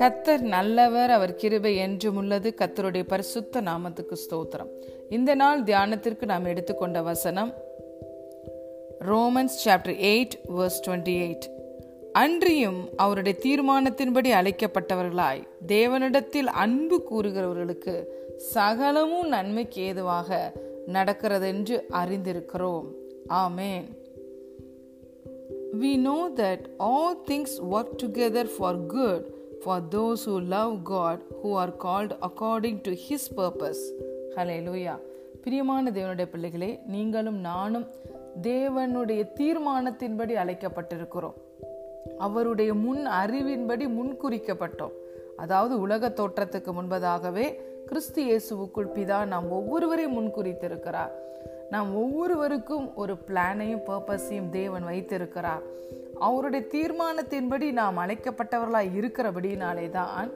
கர்த்தர் நல்லவர், அவர் கிருபை என்றும் உள்ளது. கர்த்தருடைய பரிசுத்த நாமத்துக்கு ஸ்தோத்திரம். இந்த நாள் தியானத்திற்கு நாம் எடுத்துக்கொண்ட வசனம் ரோமன்ஸ் சாப்டர் 8 verse 28. அன்றியும் அவருடைய தீர்மானத்தின்படி அழைக்கப்பட்டவர்களாய் தேவனிடத்தில் அன்பு கூறுகிறவர்களுக்கு சகலமும் நன்மைக்கு ஏதுவாக நடக்கிறதென்று அறிந்திருக்கிறோம். ஆமேன். We know that all things work together for good for those who love God, who are called according to His purpose. Hallelujah. பிரியமான தேவனுடைய பிள்ளைகளே, நீங்களும் நானும் தேவனுடைய தீர்மானத்தின்படி அழைக்கப்பட்டிருக்கிறோம். அவருடைய முன் அறிவின்படி முன்குறிக்கப்பட்டோம். அதாவது உலக தோற்றத்துக்கு முன்பதாகவே கிறிஸ்து இயேசுவுக்குள் பிதா நாம் ஒவ்வொருவரையும் முன்குறித்திருக்கிறார். நாம் ஒவ்வொருவருக்கும் ஒரு பிளானையும் பர்பஸையும் தேவன் வைத்திருக்கிறார். அவருடைய தீர்மானத்தின்படி நாம் அழைக்கப்பட்டவர்களாக இருக்கிறபடினாலே தான்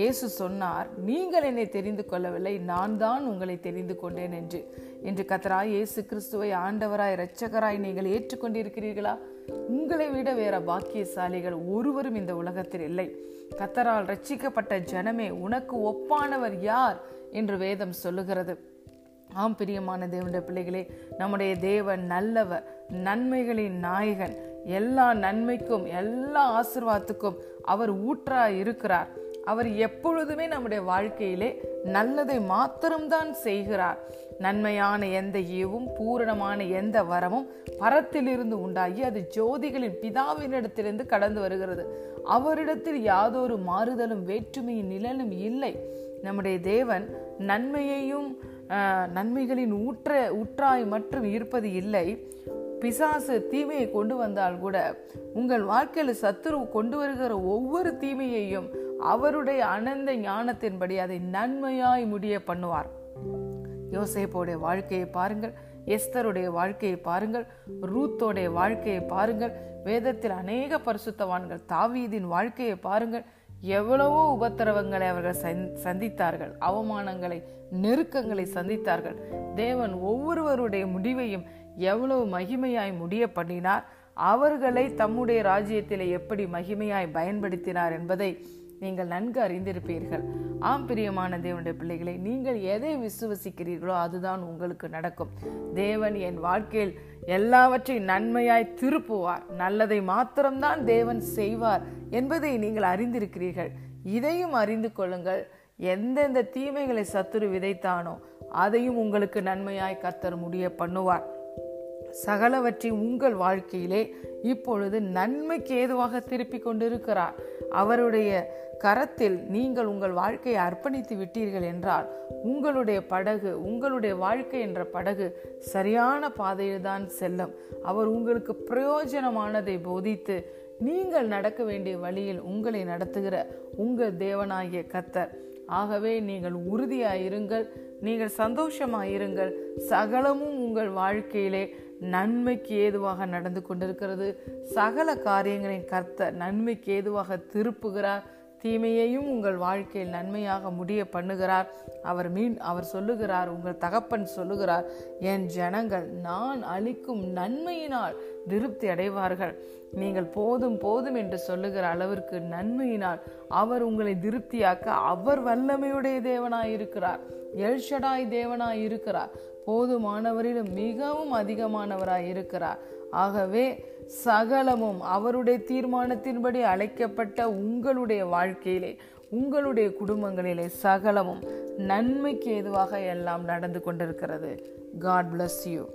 இயேசு சொன்னார், நீங்கள் என்னை தெரிந்து கொள்ளவில்லை, நான் தான் உங்களை தெரிந்து கொண்டேன் என்று. இன்று கர்த்தராய் இயேசு கிறிஸ்துவை ஆண்டவராய் இரட்சகராய் நீங்கள் ஏற்றுக்கொண்டிருக்கிறீர்களா? உங்களை விட வேற பாக்கியசாலிகள் ஒருவரும் இந்த உலகத்தில் இல்லை. கர்த்தரால் இரட்சிக்கப்பட்ட ஜனமே, உனக்கு ஒப்பானவர் யார் என்று வேதம் சொல்லுகிறது. ஆம் பிரியமான தேவனுடைய பிள்ளைகளே, நம்முடைய தேவன் நல்லவர், நன்மைகளின் நாயகன். எல்லா நன்மைக்கும் எல்லா ஆசீர்வாதத்துக்கும் அவர் ஊற்றா இருக்கிறார். அவர் எப்பொழுதுமே நம்முடைய வாழ்க்கையிலே நல்லதை மாத்திரம்தான் செய்கிறார். நன்மையான எந்த ஈவும் பூரணமான எந்த வரமும் பரத்திலிருந்து உண்டாகி அது ஜோதிகளின் பிதாவினிடத்திலிருந்து கடந்து வருகிறது. அவரிடத்தில் யாதொரு மாறுதலும் வேற்றுமையின் நிழலும் இல்லை. நம்முடைய தேவன் நன்மையையும் நன்மைகளின் ஊற்றாய் மற்றும் இருப்பது இல்லை. பிசாசு தீமையை கொண்டு வந்தால் கூட, உங்கள் வாழ்க்கையில் சத்துரு கொண்டு வருகிற ஒவ்வொரு தீமையையும் அவருடைய அனந்த ஞானத்தின்படி அதை நன்மையாய் முடிய பண்ணுவார். யோசேப்போடைய வாழ்க்கையை பாருங்கள், எஸ்தருடைய வாழ்க்கையை பாருங்கள், ரூத்தோடைய வாழ்க்கையை பாருங்கள், வேதத்தில் அநேக பரிசுத்தவான்கள், தாவீதின் வாழ்க்கையை பாருங்கள். எவ்வளவோ உபத்திரவங்களை அவர்கள் சந்தித்தார்கள், அவமானங்களை நெருக்கங்களை சந்தித்தார்கள். தேவன் ஒவ்வொருவருடைய முடிவையும் எவ்வளவு மகிமையாய் முடிய பண்ணினார், அவர்களை தம்முடைய ராஜ்யத்திலே எப்படி மகிமையாய் பயன்படுத்தினார் என்பதை நீங்கள் நன்கு அறிந்திருப்பீர்கள். ஆம் பிரியமான தேவனுடைய பிள்ளைகளை, நீங்கள் எதை விசுவசிக்கிறீர்களோ அதுதான் உங்களுக்கு நடக்கும். தேவன் என் வாழ்க்கையில் எல்லாவற்றையும் நன்மையாய் திருப்புவார், நல்லதை மாத்திரம்தான் தேவன் செய்வார் என்பதை நீங்கள் அறிந்திருக்கிறீர்கள். இதையும் அறிந்து கொள்ளுங்கள், எந்தெந்த தீமைகளை சத்துரு விதைத்தானோ அதையும் உங்களுக்கு நன்மையாய் கர்த்தர் முடிய பண்ணுவார். சகலவற்றை உங்கள் வாழ்க்கையிலே இப்பொழுது நன்மைக்கு ஏதுவாக திருப்பி கொண்டிருக்கிறார். அவருடைய கரத்தில் நீங்கள் உங்கள் வாழ்க்கையை அர்ப்பணித்து விட்டீர்கள் என்றால் உங்களுடைய படகு, உங்களுடைய வாழ்க்கை என்ற படகு சரியான பாதையில் தான் செல்லும். அவர் உங்களுக்கு பிரயோஜனமானதை போதித்து நீங்கள் நடக்க வேண்டிய வழியில் உங்களை நடத்துகிற உங்கள் தேவனாகிய கர்த்தர். ஆகவே நீங்கள் உறுதியாயிருங்கள், நீங்கள் சந்தோஷமாயிருங்கள். சகலமும் உங்கள் வாழ்க்கையிலே நன்மைக்கு ஏதுவாக நடந்து கொண்டிருக்கிறது. சகல காரியங்களின் கர்த்தர் நன்மைக்கு ஏதுவாக திருப்புகிறார். தீமையையும் உங்கள் வாழ்க்கையில் நன்மையாக முடிய பண்ணுகிறார். அவர் சொல்லுகிறார், உங்கள் தகப்பன் சொல்லுகிறார், என் ஜனங்கள் நான் அளிக்கும் நன்மையினால் திருப்தி அடைவார்கள். நீங்கள் போதும் போதும் என்று சொல்லுகிற அளவிற்கு நன்மையினால் அவர் உங்களை திருப்தியாக்க அவர் வல்லமையுடைய தேவனாயிருக்கிறார், எல்ஷடாய் தேவனாயிருக்கிறார், போதுமானவரிலும் மிகவும் அதிகமானவராய் இருக்கிறார். ஆகவே சகலமும் அவருடைய தீர்மானத்தின்படி அழைக்கப்பட்ட உங்களுடைய வாழ்க்கையிலே, உங்களுடைய குடும்பங்களிலே சகலமும் நன்மைக்கு ஏதுவாக எல்லாம் நடந்து கொண்டிருக்கிறது. God bless you.